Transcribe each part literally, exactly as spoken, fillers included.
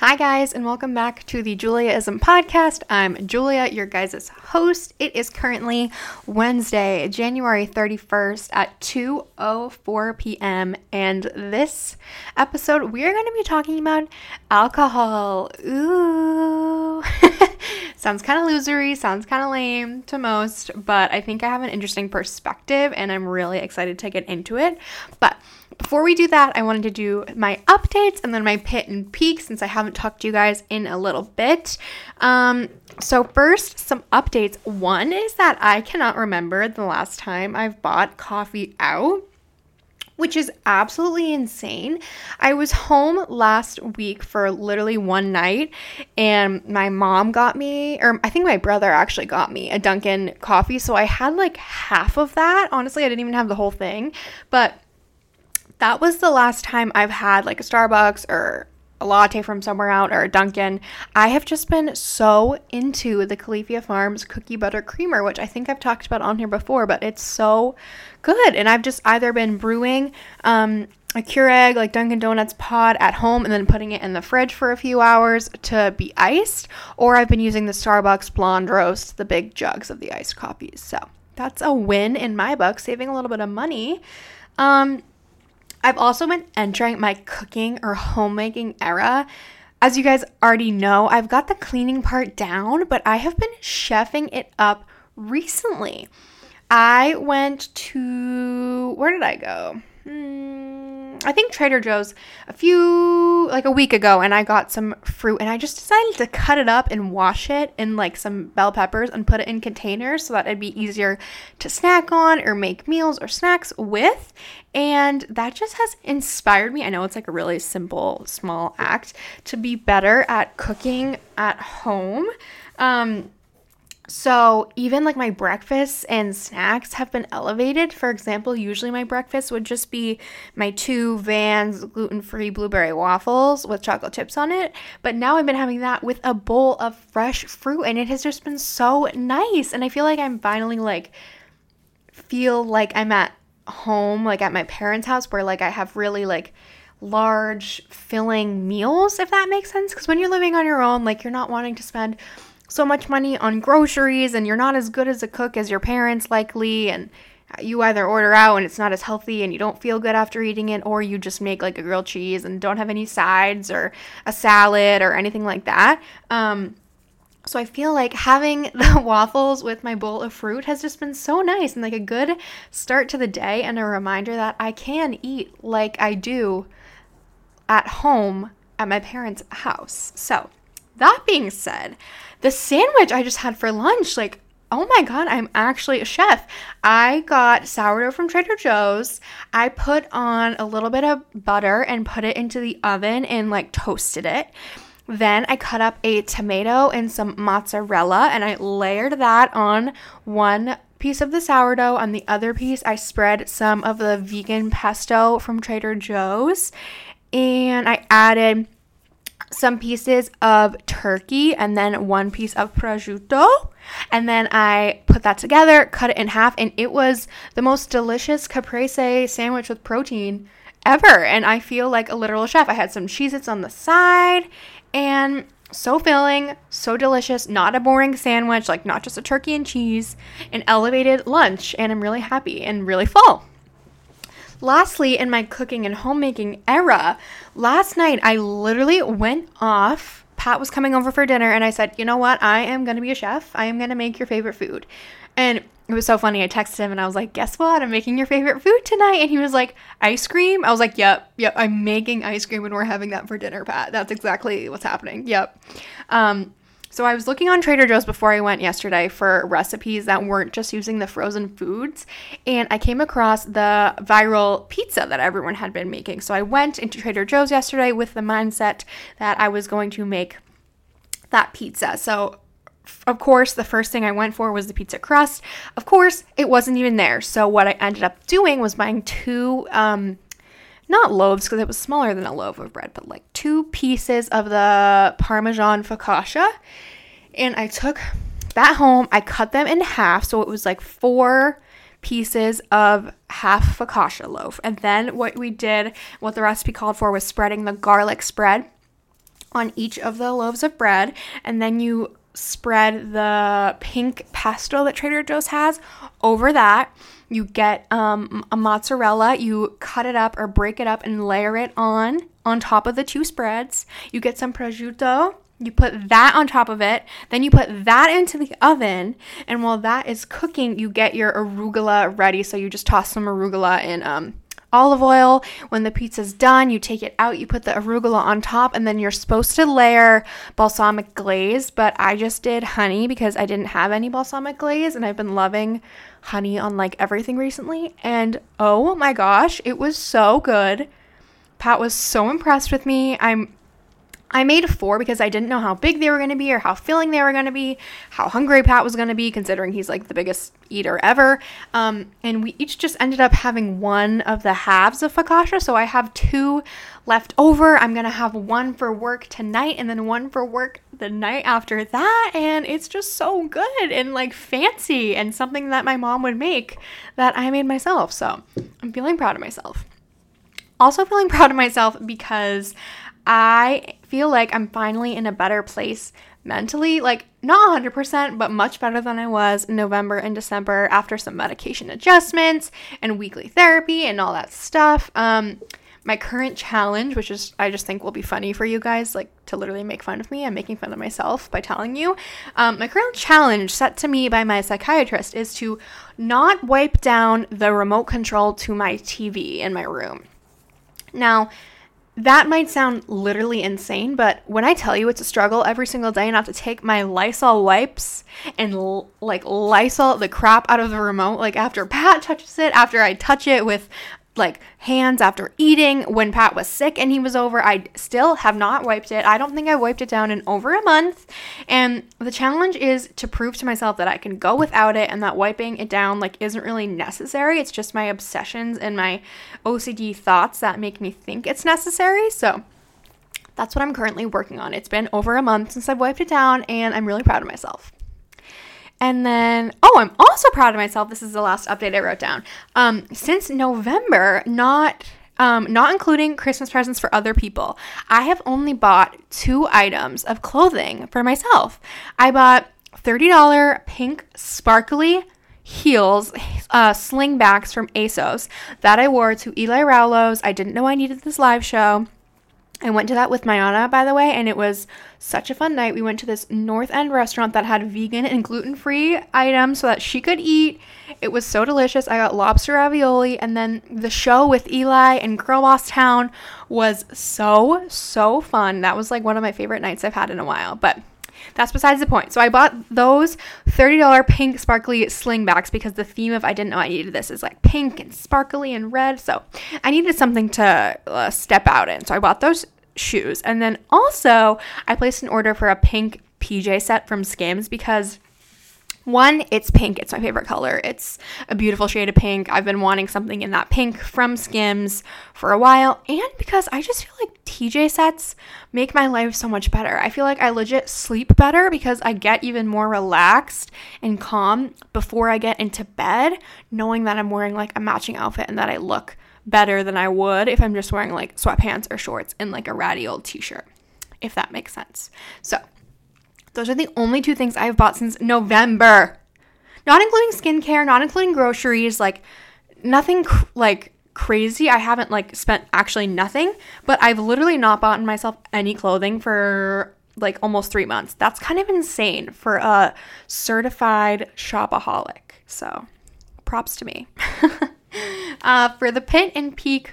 Hi guys, and welcome back to the Juliaism podcast. I'm Julia, your guys' host. It is currently Wednesday, January thirty-first at two oh four p.m. and this episode we are going to be talking about alcohol. Ooh. Sounds kind of losery, sounds kind of lame to most, but I think I have an interesting perspective and I'm really excited to get into it. But before we do that, I wanted to do my updates and then my pit and peak since I haven't talked to you guys in a little bit. Um, so first, some updates. One is that I cannot remember the last time I've bought coffee out, which is absolutely insane. I was home last week for literally one night and my mom got me, or I think my brother actually got me a Dunkin' coffee. So I had like half of that. Honestly, I didn't even have the whole thing, but that was the last time I've had like a Starbucks or a latte from somewhere out or a Dunkin'. I have just been so into the Califia Farms cookie butter creamer, which I think I've talked about on here before, but it's so good. And I've just either been brewing um, a Keurig, like Dunkin' Donuts pod at home and then putting it in the fridge for a few hours to be iced, or I've been using the Starbucks blonde roast, the big jugs of the iced coffees. So that's a win in my book, saving a little bit of money. Um, I've also been entering my cooking or homemaking era. As you guys already know, I've got the cleaning part down, but I have been chefing it up recently. I went to, where did I go? Hmm, I think Trader Joe's a few, like a week ago, and I got some fruit, and I just decided to cut it up and wash it in like some bell peppers and put it in containers so that it'd be easier to snack on or make meals or snacks with. And that just has inspired me. I know it's like a really simple, small act to be better at cooking at home. Um, so even like my breakfasts and snacks have been elevated. For example, usually my breakfast would just be my two Vans gluten-free blueberry waffles with chocolate chips on it. But now I've been having that with a bowl of fresh fruit and it has just been so nice. And I feel like I'm finally like, feel like I'm at home, like at my parents' house, where like I have really like large filling meals, if that makes sense. Because when you're living on your own, like you're not wanting to spend so much money on groceries and you're not as good as a cook as your parents likely, and you either order out and it's not as healthy and you don't feel good after eating it, or you just make like a grilled cheese and don't have any sides or a salad or anything like that. um So I feel like having the waffles with my bowl of fruit has just been so nice and like a good start to the day and a reminder that I can eat like I do at home at my parents' house. So that being said, the sandwich I just had for lunch, like, oh my God, I'm actually a chef. I got sourdough from Trader Joe's. I put on a little bit of butter and put it into the oven and like toasted it. Then I cut up a tomato and some mozzarella and I layered that on one piece of the sourdough. On the other piece, I spread some of the vegan pesto from Trader Joe's, and I added some pieces of turkey and then one piece of prosciutto. And then I put that together, cut it in half, and it was the most delicious caprese sandwich with protein ever. And I feel like a literal chef. I had some Cheez-Its on the side. And so filling, so delicious, not a boring sandwich, like not just a turkey and cheese, an elevated lunch, and I'm really happy and really full. Lastly, in my cooking and homemaking era, last night I literally went off. Pat was coming over for dinner and I said, you know what, I am going to be a chef. I am going to make your favorite food. And it was so funny. I texted him and I was like, guess what? I'm making your favorite food tonight. And he was like, ice cream? I was like, yep, yep, I'm making ice cream and we're having that for dinner, Pat. That's exactly what's happening. Yep. Um, so I was looking on Trader Joe's before I went yesterday for recipes that weren't just using the frozen foods. And I came across the viral pizza that everyone had been making. So I went into Trader Joe's yesterday with the mindset that I was going to make that pizza. So of course, the first thing I went for was the pizza crust. Of course, it wasn't even there. So what I ended up doing was buying two, um, not loaves because it was smaller than a loaf of bread, but like two pieces of the Parmesan focaccia. And I took that home. I cut them in half. So it was like four pieces of half focaccia loaf. And then what we did, what the recipe called for, was spreading the garlic spread on each of the loaves of bread, and then you spread the pink pesto that Trader Joe's has over that. You get um, a mozzarella, you cut it up or break it up and layer it on on top of the two spreads. You get some prosciutto, you put that on top of it, then you put that into the oven, and while that is cooking, you get your arugula ready. So you just toss some arugula in um, olive oil. When the pizza's done, you take it out, you put the arugula on top, and then you're supposed to layer balsamic glaze, but I just did honey because I didn't have any balsamic glaze, and I've been loving honey on like everything recently, and oh my gosh, it was so good. Pat was so impressed with me. I'm I made four because I didn't know how big they were going to be or how filling they were going to be, how hungry Pat was going to be, considering he's like the biggest eater ever. Um, and we each just ended up having one of the halves of focaccia. So I have two left over. I'm going to have one for work tonight and then one for work the night after that. And it's just so good and like fancy and something that my mom would make that I made myself. So I'm feeling proud of myself. Also feeling proud of myself because I feel like I'm finally in a better place mentally, like not one hundred percent, but much better than I was in November and December after some medication adjustments and weekly therapy and all that stuff. Um, my current challenge, which is I just think will be funny for you guys, like to literally make fun of me. I'm making fun of myself by telling you. Um, my current challenge set to me by my psychiatrist is to not wipe down the remote control to my T V in my room. Now, that might sound literally insane, but when I tell you it's a struggle every single day not to take my Lysol wipes and l- like Lysol the crap out of the remote, like after Pat touches it, after I touch it with like hands, after eating, when Pat was sick and he was over, I still have not wiped it. I don't think I wiped it down in over a month. And the challenge is to prove to myself that I can go without it and that wiping it down like isn't really necessary. It's just my obsessions and my O C D thoughts that make me think it's necessary. So that's what I'm currently working on. It's been over a month since I've wiped it down and I'm really proud of myself. And then, oh, I'm also proud of myself. This is the last update I wrote down. Um, since November, not um, not including Christmas presents for other people, I have only bought two items of clothing for myself. I bought thirty dollars pink sparkly heels, uh, slingbacks from ASOS that I wore to Eli Rowlow's I Didn't Know I Needed This live show. I went to that with my Anna, by the way, and it was such a fun night. We went to this North End restaurant that had vegan and gluten-free items so that she could eat. It was so delicious. I got lobster ravioli, and then the show with Eli and Girlboss Town was so, so fun. That was like one of my favorite nights I've had in a while, but that's besides the point. So I bought those thirty dollars pink sparkly slingbacks because the theme of I Didn't Know I Needed This is like pink and sparkly and red. So I needed something to uh, step out in. So I bought those shoes. And then also I placed an order for a pink P J set from Skims because one, it's pink. It's my favorite color. It's a beautiful shade of pink. I've been wanting something in that pink from Skims for a while. And because I just feel like T J sets make my life so much better. I feel like I legit sleep better because I get even more relaxed and calm before I get into bed, knowing that I'm wearing like a matching outfit and that I look better than I would if I'm just wearing like sweatpants or shorts and like a ratty old t-shirt, if that makes sense. So those are the only two things I've bought since November, not including skincare, not including groceries, like nothing cr- like crazy. I haven't like spent actually nothing, but I've literally not bought myself any clothing for like almost three months. That's kind of insane for a certified shopaholic. So props to me. uh, for the pit and peak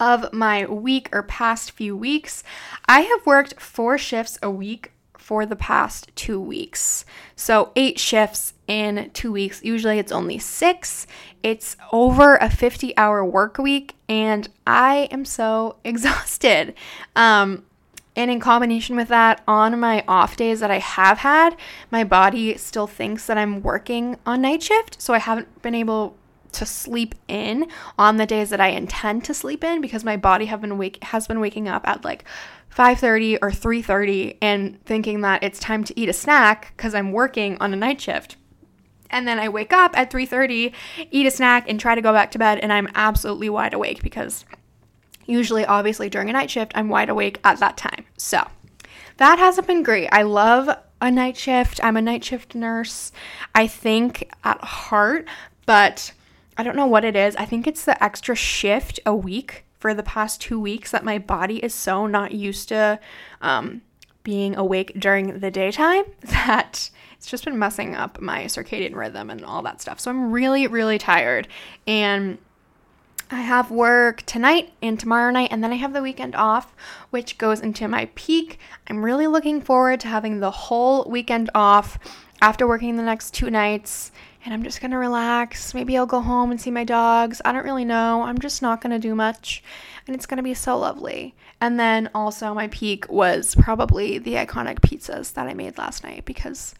of my week or past few weeks, I have worked four shifts a week for the past two weeks. So eight shifts in two weeks. Usually it's only six. It's over a fifty hour work week and I am so exhausted. Um, and in combination with that, on my off days that I have had, my body still thinks that I'm working on night shift. So I haven't been able to sleep in on the days that I intend to sleep in because my body have been wake- has been waking up at like five thirty or three thirty and thinking that it's time to eat a snack because I'm working on a night shift. And then I wake up at three thirty, eat a snack, and try to go back to bed, and I'm absolutely wide awake because usually obviously during a night shift, I'm wide awake at that time. So that hasn't been great. I love a night shift. I'm a night shift nurse, I think, at heart, but I don't know what it is. I think it's the extra shift a week for the past two weeks that my body is so not used to um, being awake during the daytime that it's just been messing up my circadian rhythm and all that stuff. So I'm really, really tired, and I have work tonight and tomorrow night, and then I have the weekend off, which goes into my peak. I'm really looking forward to having the whole weekend off after working the next two nights, and I'm just gonna relax. Maybe I'll go home and see my dogs. I don't really know. I'm just not gonna do much, and it's gonna be so lovely. And then also my peak was probably the iconic pizzas that I made last night because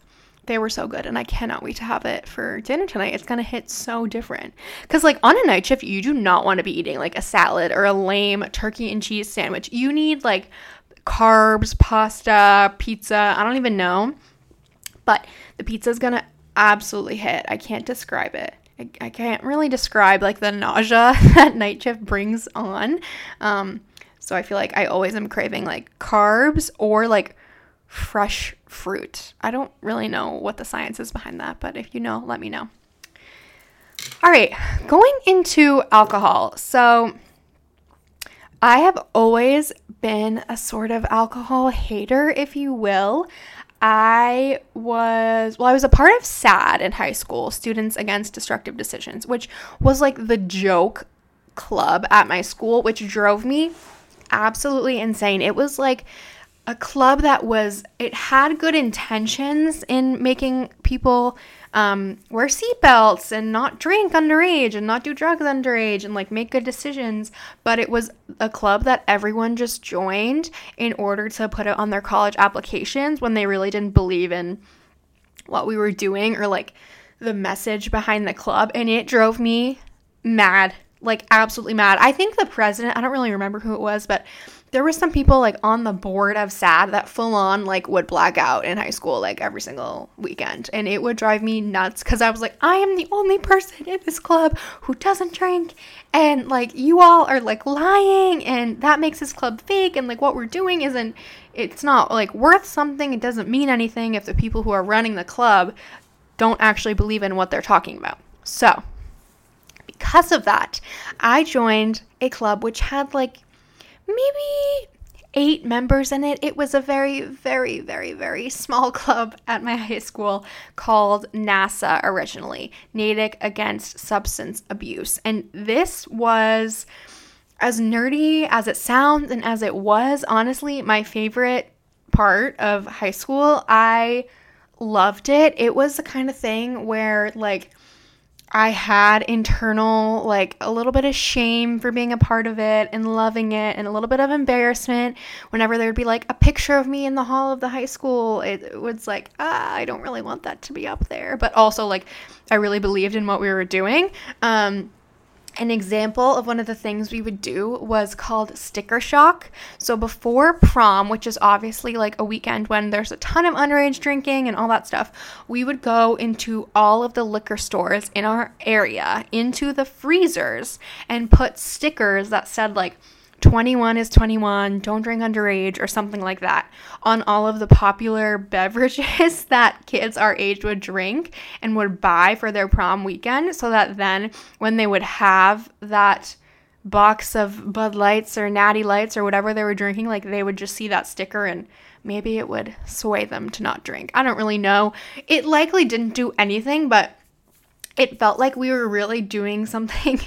they were so good, and I cannot wait to have it for dinner tonight. It's gonna hit so different because, like, on a night shift, you do not want to be eating like a salad or a lame turkey and cheese sandwich. You need like carbs, pasta, pizza. I don't even know, but the pizza is gonna absolutely hit. I can't describe it. I, I can't really describe like the nausea that night shift brings on. Um, so I feel like I always am craving like carbs or like fresh fruit. I don't really know what the science is behind that, but if you know, let me know. All right, going into alcohol. So I have always been a sort of alcohol hater, if you will. I was, well, I was a part of SAD in high school, Students Against Destructive Decisions, which was like the joke club at my school, which drove me absolutely insane. It was like a club that was, it had good intentions in making people um, wear seatbelts and not drink underage and not do drugs underage and like make good decisions, but it was a club that everyone just joined in order to put it on their college applications when they really didn't believe in what we were doing or like the message behind the club, and it drove me mad, like absolutely mad. I think the president, I don't really remember who it was, but there were some people like on the board of SAD that full on like would black out in high school like every single weekend, and it would drive me nuts because I was like, I am the only person in this club who doesn't drink, and like you all are like lying, and that makes this club fake, and like what we're doing isn't, it's not like worth something. It doesn't mean anything if the people who are running the club don't actually believe in what they're talking about. So because of that, I joined a club which had like maybe eight members in it. It was a very, very, very, very small club at my high school called NASA originally, Natick Against Substance Abuse. And this was, as nerdy as it sounds and as it was, honestly, my favorite part of high school. I loved it. It was the kind of thing where like I had internal, like, a little bit of shame for being a part of it and loving it, and a little bit of embarrassment whenever there would be, like, a picture of me in the hall of the high school. It, it was like, ah, I don't really want that to be up there. But also, like, I really believed in what we were doing. Um, an example of one of the things we would do was called sticker shock. So before prom, which is obviously, like, a weekend when there's a ton of underage drinking and all that stuff, we would go into all of the liquor stores in our area, into the freezers, and put stickers that said, like, twenty-one is twenty-one, don't drink underage, or something like that, on all of the popular beverages that kids our age would drink and would buy for their prom weekend, so that then when they would have that box of Bud Lights or Natty Lights or whatever they were drinking, like, they would just see that sticker and maybe it would sway them to not drink. I don't really know. It likely didn't do anything, but it felt like we were really doing something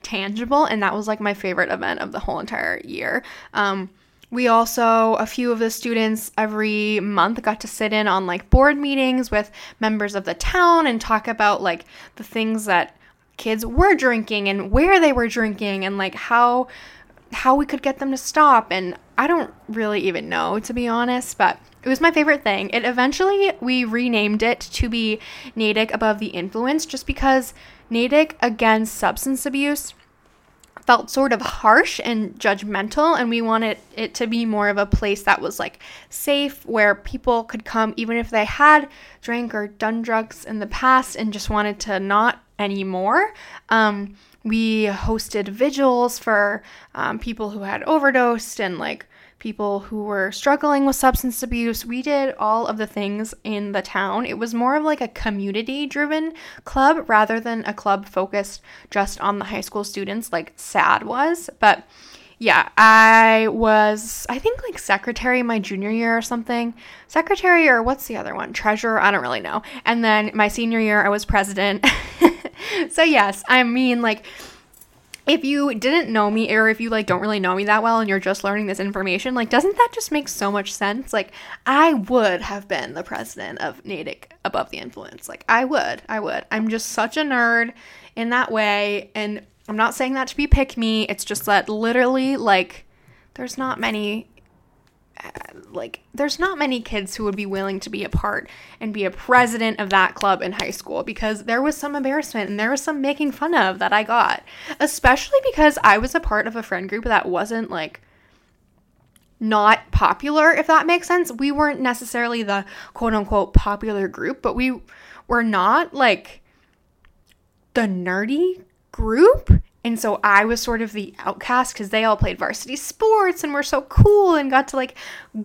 tangible, and that was like my favorite event of the whole entire year. Um, we also, a few of the students every month got to sit in on like board meetings with members of the town and talk about like the things that kids were drinking and where they were drinking and like how how we could get them to stop. And I don't really even know, to be honest, but it was my favorite thing. It eventually, we renamed it to be Natick Above the Influence, just because Natick Against Substance Abuse felt sort of harsh and judgmental, and we wanted it to be more of a place that was like safe, where people could come even if they had drank or done drugs in the past and just wanted to not anymore. Um, We hosted vigils for um, people who had overdosed and like people who were struggling with substance abuse. We did all of the things in the town. It was more of like a community-driven club rather than a club focused just on the high school students like SAD was. But yeah, I was, I think like secretary my junior year or something. Secretary or what's the other one? Treasurer? I don't really know. And then my senior year, I was president. So yes, I mean like... if you didn't know me or if you like don't really know me that well and you're just learning this information, like doesn't that just make so much sense? Like I would have been the president of Natick Above the Influence. Like I would, I would. I'm just such a nerd in that way, and I'm not saying that to be pick me. It's just that literally like there's not many uh, like there's not many kids who would be willing to be a part and be a president of that club in high school, because there was some embarrassment and there was some making fun of that I got, especially because I was a part of a friend group that wasn't like not popular, if that makes sense. We weren't necessarily the quote unquote popular group, but we were not like the nerdy group. And so I was sort of the outcast because they all played varsity sports and were so cool and got to like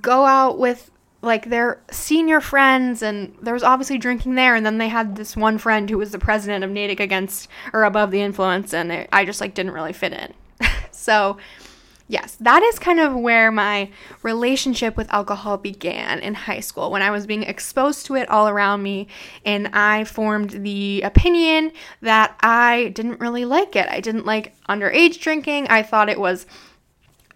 go out with like their senior friends, and there was obviously drinking there. And then they had this one friend who was the president of Natick Against or Above the Influence, and it, I just like didn't really fit in. So yes, that is kind of where my relationship with alcohol began in high school, when I was being exposed to it all around me, and I formed the opinion that I didn't really like it. I didn't like underage drinking. I thought it was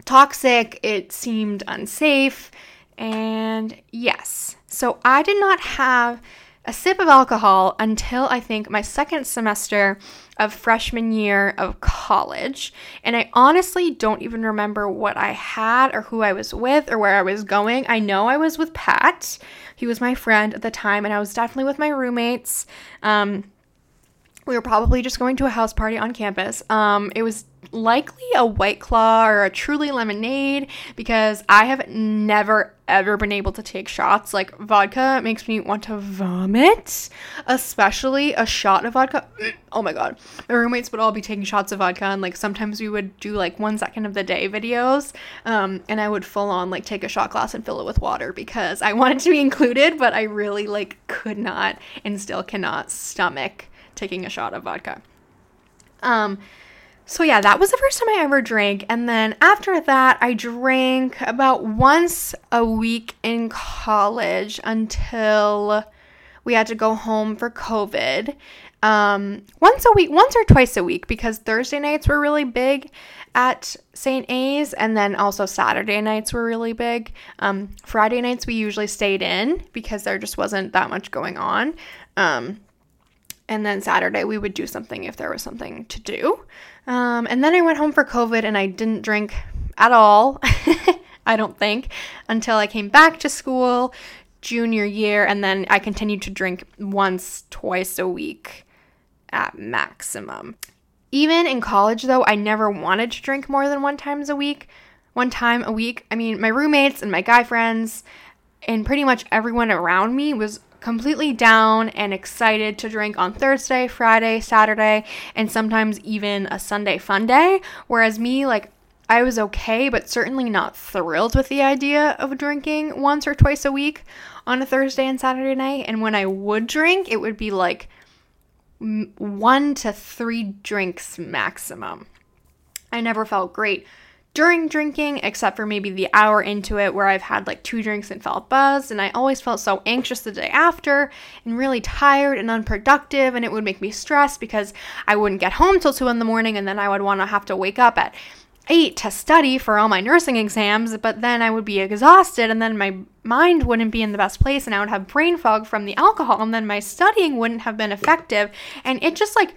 toxic. It seemed unsafe. And yes, so I did not have a sip of alcohol until I think my second semester of freshman year of college. And I honestly don't even remember what I had or who I was with or where I was going. I know I was with Pat. He was my friend at the time, and I was definitely with my roommates. Um, we were probably just going to a house party on campus. Um, it was likely a White Claw or a Truly lemonade, because I have never ever been able to take shots. Like vodka makes me want to vomit, especially a shot of vodka. Oh my god, my roommates would all be taking shots of vodka, and like sometimes we would do like one second of the day videos, um and I would full on like take a shot glass and fill it with water because I wanted to be included, but I really like could not and still cannot stomach taking a shot of vodka. um So yeah, that was the first time I ever drank. And then after that, I drank about once a week in college until we had to go home for COVID. Um, once a week, once or twice a week, because Thursday nights were really big at Saint A's, and then also Saturday nights were really big. Um, Friday nights we usually stayed in because there just wasn't that much going on. Um, And then Saturday we would do something if there was something to do. Um, and then I went home for COVID and I didn't drink at all, I don't think, until I came back to school junior year. And then I continued to drink once, twice a week at maximum. Even in college though, I never wanted to drink more than one times a week. One time a week. I mean, my roommates and my guy friends and pretty much everyone around me was completely down and excited to drink on Thursday, Friday, Saturday, and sometimes even a Sunday fun day. Whereas me, like, I was okay, but certainly not thrilled with the idea of drinking once or twice a week on a Thursday and Saturday night. And when I would drink, it would be like one to three drinks maximum. I never felt great during drinking, except for maybe the hour into it where I've had like two drinks and felt buzzed, and I always felt so anxious the day after and really tired and unproductive, and it would make me stressed because I wouldn't get home till two in the morning, and then I would want to have to wake up at eight to study for all my nursing exams, but then I would be exhausted, and then my mind wouldn't be in the best place, and I would have brain fog from the alcohol, and then my studying wouldn't have been effective, and it just like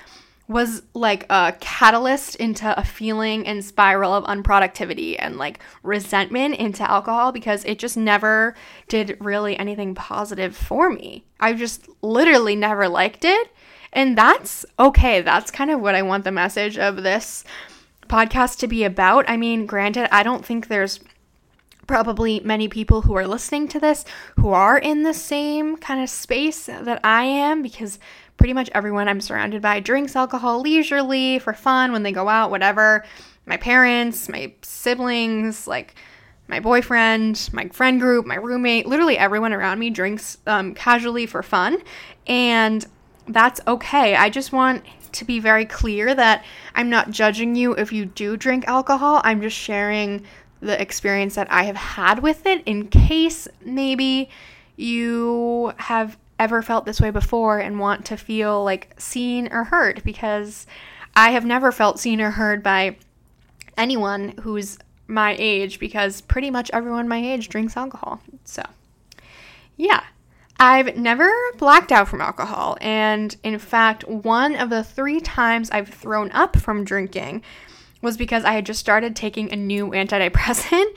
was like a catalyst into a feeling and spiral of unproductivity and like resentment into alcohol, because it just never did really anything positive for me. I just literally never liked it. And that's okay. That's kind of what I want the message of this podcast to be about. I mean, granted, I don't think there's probably many people who are listening to this who are in the same kind of space that I am, because pretty much everyone I'm surrounded by drinks alcohol leisurely for fun when they go out, whatever. My parents, my siblings, like my boyfriend, my friend group, my roommate, literally everyone around me drinks um, casually for fun, and that's okay. I just want to be very clear that I'm not judging you if you do drink alcohol. I'm just sharing the experience that I have had with it in case maybe you have ever felt this way before and want to feel like seen or heard, because I have never felt seen or heard by anyone who's my age, because pretty much everyone my age drinks alcohol. So yeah, I've never blacked out from alcohol, and in fact, one of the three times I've thrown up from drinking was because I had just started taking a new antidepressant,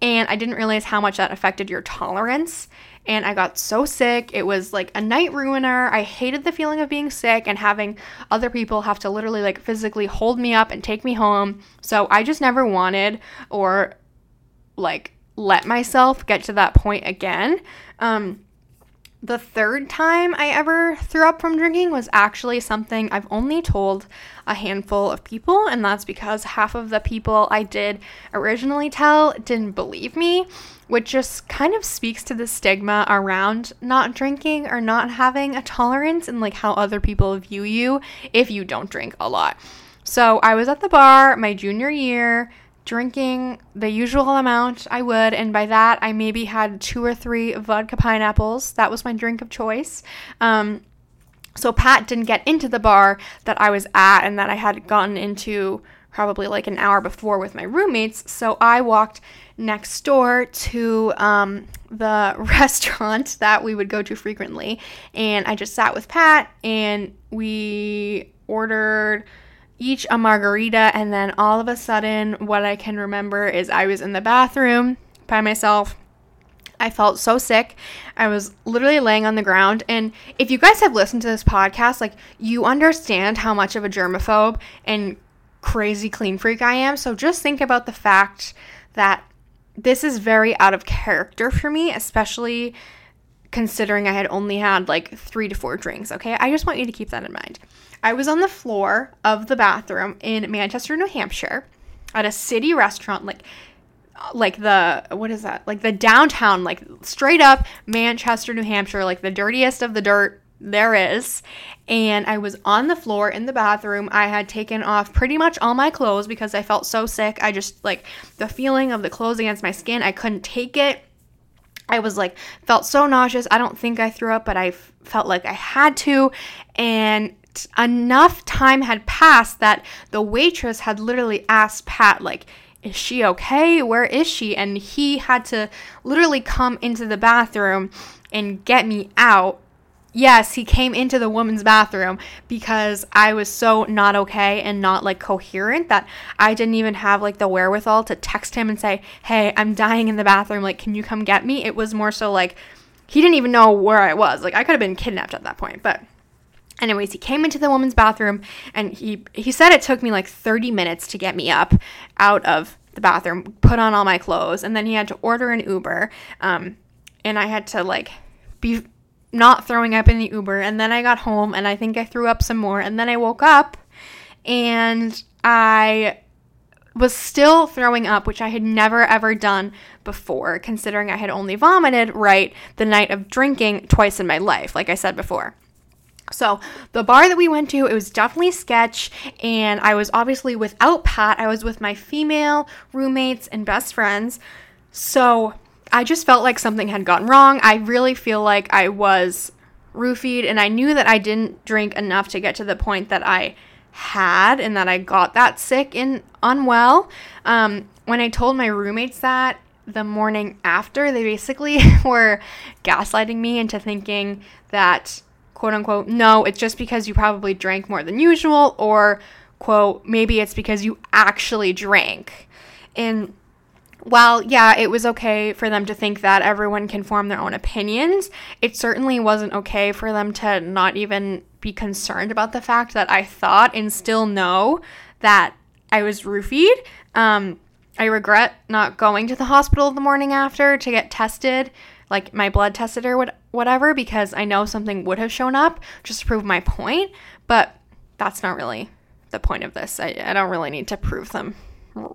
and I didn't realize how much that affected your tolerance, and I got so sick. It was like a night ruiner. I hated the feeling of being sick and having other people have to literally like physically hold me up and take me home, so I just never wanted or like let myself get to that point again. Um, the third time I ever threw up from drinking was actually something I've only told a handful of people, and that's because half of the people I did originally tell didn't believe me, which just kind of speaks to the stigma around not drinking or not having a tolerance and like how other people view you if you don't drink a lot. So I was at the bar my junior year, drinking the usual amount I would, and by that I maybe had two or three vodka pineapples. That was my drink of choice. Um, so Pat didn't get into the bar that I was at and that I had gotten into probably like an hour before with my roommates, so I walked next door to um, the restaurant that we would go to frequently, and I just sat with Pat, and we ordered each a margarita, and then all of a sudden what I can remember is I was in the bathroom by myself. I felt so sick. I was literally laying on the ground, and if you guys have listened to this podcast, like, you understand how much of a germaphobe and crazy clean freak I am, so just think about the fact that this is very out of character for me, especially considering I had only had like three to four drinks, okay? I just want you to keep that in mind. I was on the floor of the bathroom in Manchester, New Hampshire, at a city restaurant, like, like the, what is that? Like the downtown, like straight up Manchester, New Hampshire, like the dirtiest of the dirt there is, and I was on the floor in the bathroom. I had taken off pretty much all my clothes because I felt so sick. I just, like, the feeling of the clothes against my skin, I couldn't take it. I was like, felt so nauseous. I don't think I threw up, but I f- felt like I had to. And t- enough time had passed that the waitress had literally asked Pat, like, is she okay? Where is she? And he had to literally come into the bathroom and get me out. Yes, he came into the woman's bathroom because I was so not okay and not like coherent that I didn't even have like the wherewithal to text him and say, hey, I'm dying in the bathroom, like, can you come get me? It was more so like he didn't even know where I was. Like, I could have been kidnapped at that point. But anyways, he came into the woman's bathroom, and he he said it took me like thirty minutes to get me up out of the bathroom, put on all my clothes, and then he had to order an Uber, um, and I had to like be not throwing up in the Uber, and then I got home, and I think I threw up some more, and then I woke up, and I was still throwing up, which I had never ever done before, considering I had only vomited, right, the night of drinking twice in my life, like I said before. So the bar that we went to, it was definitely sketch, and I was obviously without Pat. I was with my female roommates and best friends, so I just felt like something had gone wrong. I really feel like I was roofied, and I knew that I didn't drink enough to get to the point that I had and that I got that sick and unwell. Um, when I told my roommates that the morning after, they basically were gaslighting me into thinking that, quote unquote, no, it's just because you probably drank more than usual, or, quote, maybe it's because you actually drank. And while, yeah, it was okay for them to think that, everyone can form their own opinions, it certainly wasn't okay for them to not even be concerned about the fact that I thought and still know that I was roofied. Um, I regret not going to the hospital the morning after to get tested, like my blood tested or what, whatever, because I know something would have shown up just to prove my point, but that's not really the point of this. I, I don't really need to prove them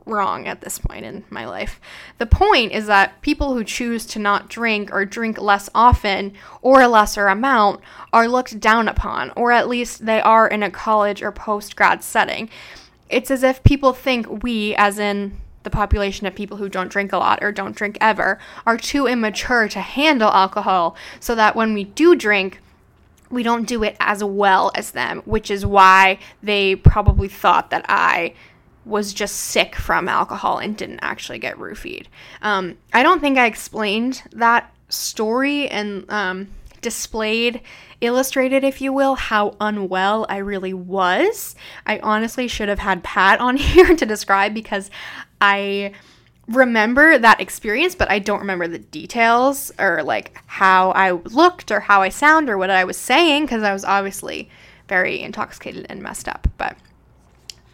wrong at this point in my life. The point is that people who choose to not drink or drink less often or a lesser amount are looked down upon, or at least they are in a college or post-grad setting. It's as if people think we, as in the population of people who don't drink a lot or don't drink ever, are too immature to handle alcohol, so that when we do drink, we don't do it as well as them, which is why they probably thought that I was just sick from alcohol and didn't actually get roofied. Um, I don't think I explained that story and um, displayed, illustrated, if you will, how unwell I really was. I honestly should have had Pat on here to describe, because I remember that experience, but I don't remember the details or like how I looked or how I sound or what I was saying, because I was obviously very intoxicated and messed up. But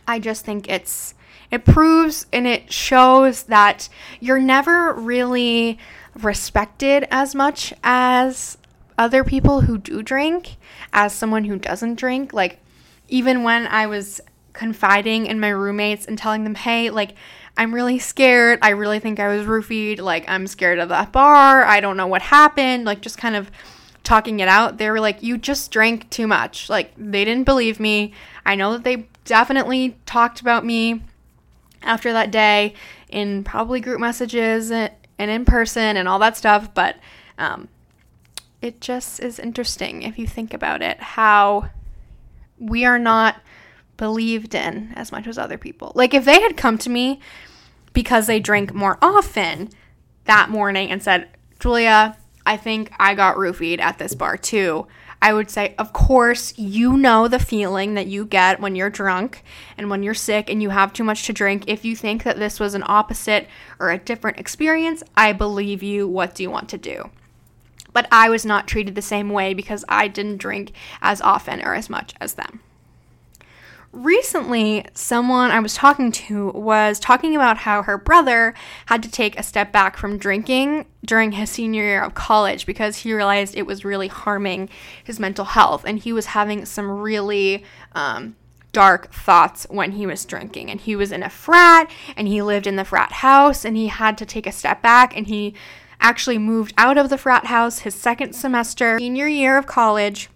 I just think it's, it proves and it shows that you're never really respected as much as other people who do drink, as someone who doesn't drink. Like, even when I was confiding in my roommates and telling them, hey, like, I'm really scared. I really think I was roofied. Like, I'm scared of that bar. I don't know what happened. Like, just kind of talking it out. They were like, you just drank too much. Like, they didn't believe me. I know that they definitely talked about me after that day in probably group messages and in person and all that stuff, but um, it just is interesting if you think about it, how we are not believed in as much as other people. Like, if they had come to me because they drink more often that morning and said, Julia, I think I got roofied at this bar too, I would say, of course, you know the feeling that you get when you're drunk and when you're sick and you have too much to drink. If you think that this was an opposite or a different experience, I believe you. What do you want to do? But I was not treated the same way because I didn't drink as often or as much as them. Recently, someone I was talking to was talking about how her brother had to take a step back from drinking during his senior year of college because he realized it was really harming his mental health, and he was having some really um, dark thoughts when he was drinking, and he was in a frat and he lived in the frat house, and he had to take a step back, and he actually moved out of the frat house his second semester, senior year of college.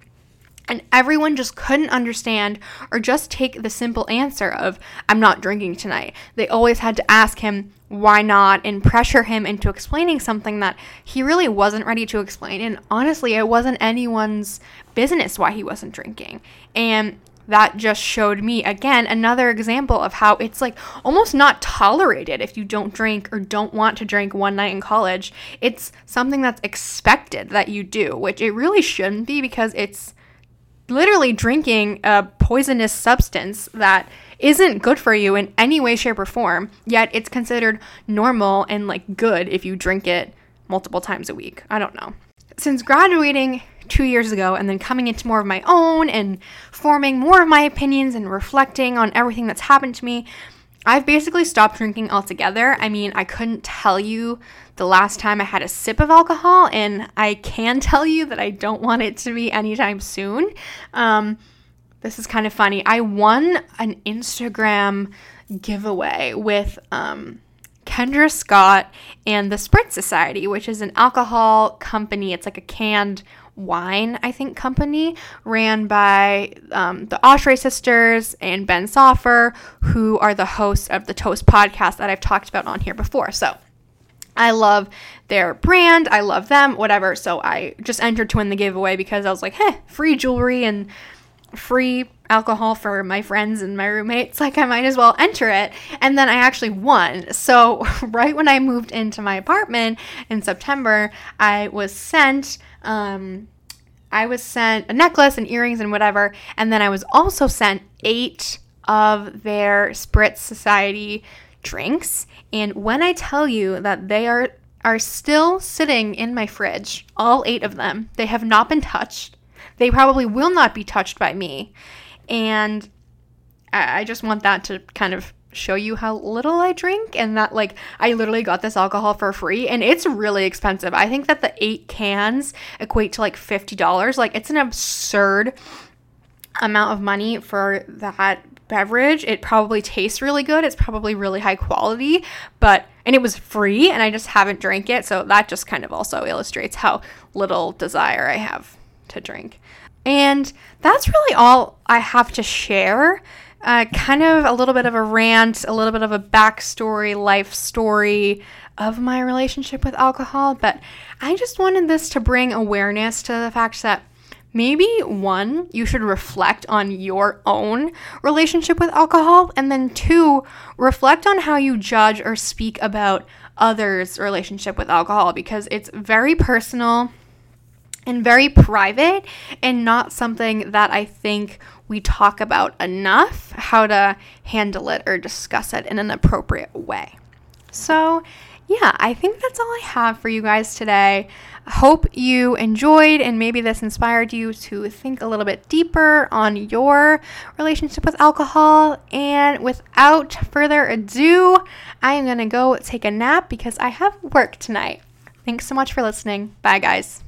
And everyone just couldn't understand or just take the simple answer of, I'm not drinking tonight. They always had to ask him, why not? And pressure him into explaining something that he really wasn't ready to explain. And honestly, it wasn't anyone's business why he wasn't drinking. And that just showed me, again, another example of how it's like almost not tolerated if you don't drink or don't want to drink one night in college. It's something that's expected that you do, which it really shouldn't be, because it's literally drinking a poisonous substance that isn't good for you in any way, shape, or form, yet it's considered normal and like good if you drink it multiple times a week. I don't know. Since graduating two years ago and then coming into more of my own and forming more of my opinions and reflecting on everything that's happened to me, I've basically stopped drinking altogether. I mean, I couldn't tell you the last time I had a sip of alcohol, and I can tell you that I don't want it to be anytime soon. Um, this is kind of funny. I won an Instagram giveaway with um, Kendra Scott and the Spritz Society, which is an alcohol company. It's like a canned wine, I think, company ran by um, the Oshre sisters and Ben Soffer, who are the hosts of the Toast podcast that I've talked about on here before. So I love their brand. I love them, whatever. So I just entered to win the giveaway because I was like, hey, free jewelry and free alcohol for my friends and my roommates. Like, I might as well enter it. And then I actually won. So right when I moved into my apartment in September, I was sent um I was sent a necklace and earrings and whatever, and then I was also sent eight of their Spritz Society drinks. And when I tell you that they are are still sitting in my fridge, all eight of them, they have not been touched. They probably will not be touched by me. And I just want that to kind of show you how little I drink, and that, like, I literally got this alcohol for free, and it's really expensive. I think that the eight cans equate to, like, fifty dollars. Like, it's an absurd amount of money for that beverage. It probably tastes really good. It's probably really high quality, but, and it was free, and I just haven't drank it, so that just kind of also illustrates how little desire I have to drink. And that's really all I have to share. Uh, kind of a little bit of a rant, a little bit of a backstory, life story of my relationship with alcohol, but I just wanted this to bring awareness to the fact that maybe, one, you should reflect on your own relationship with alcohol, and then two, reflect on how you judge or speak about others' relationship with alcohol, because it's very personal and very private, and not something that I think we talk about enough, how to handle it or discuss it in an appropriate way. So yeah, I think that's all I have for you guys today. Hope you enjoyed, and maybe this inspired you to think a little bit deeper on your relationship with alcohol. And without further ado, I am gonna go take a nap because I have work tonight. Thanks so much for listening. Bye, guys.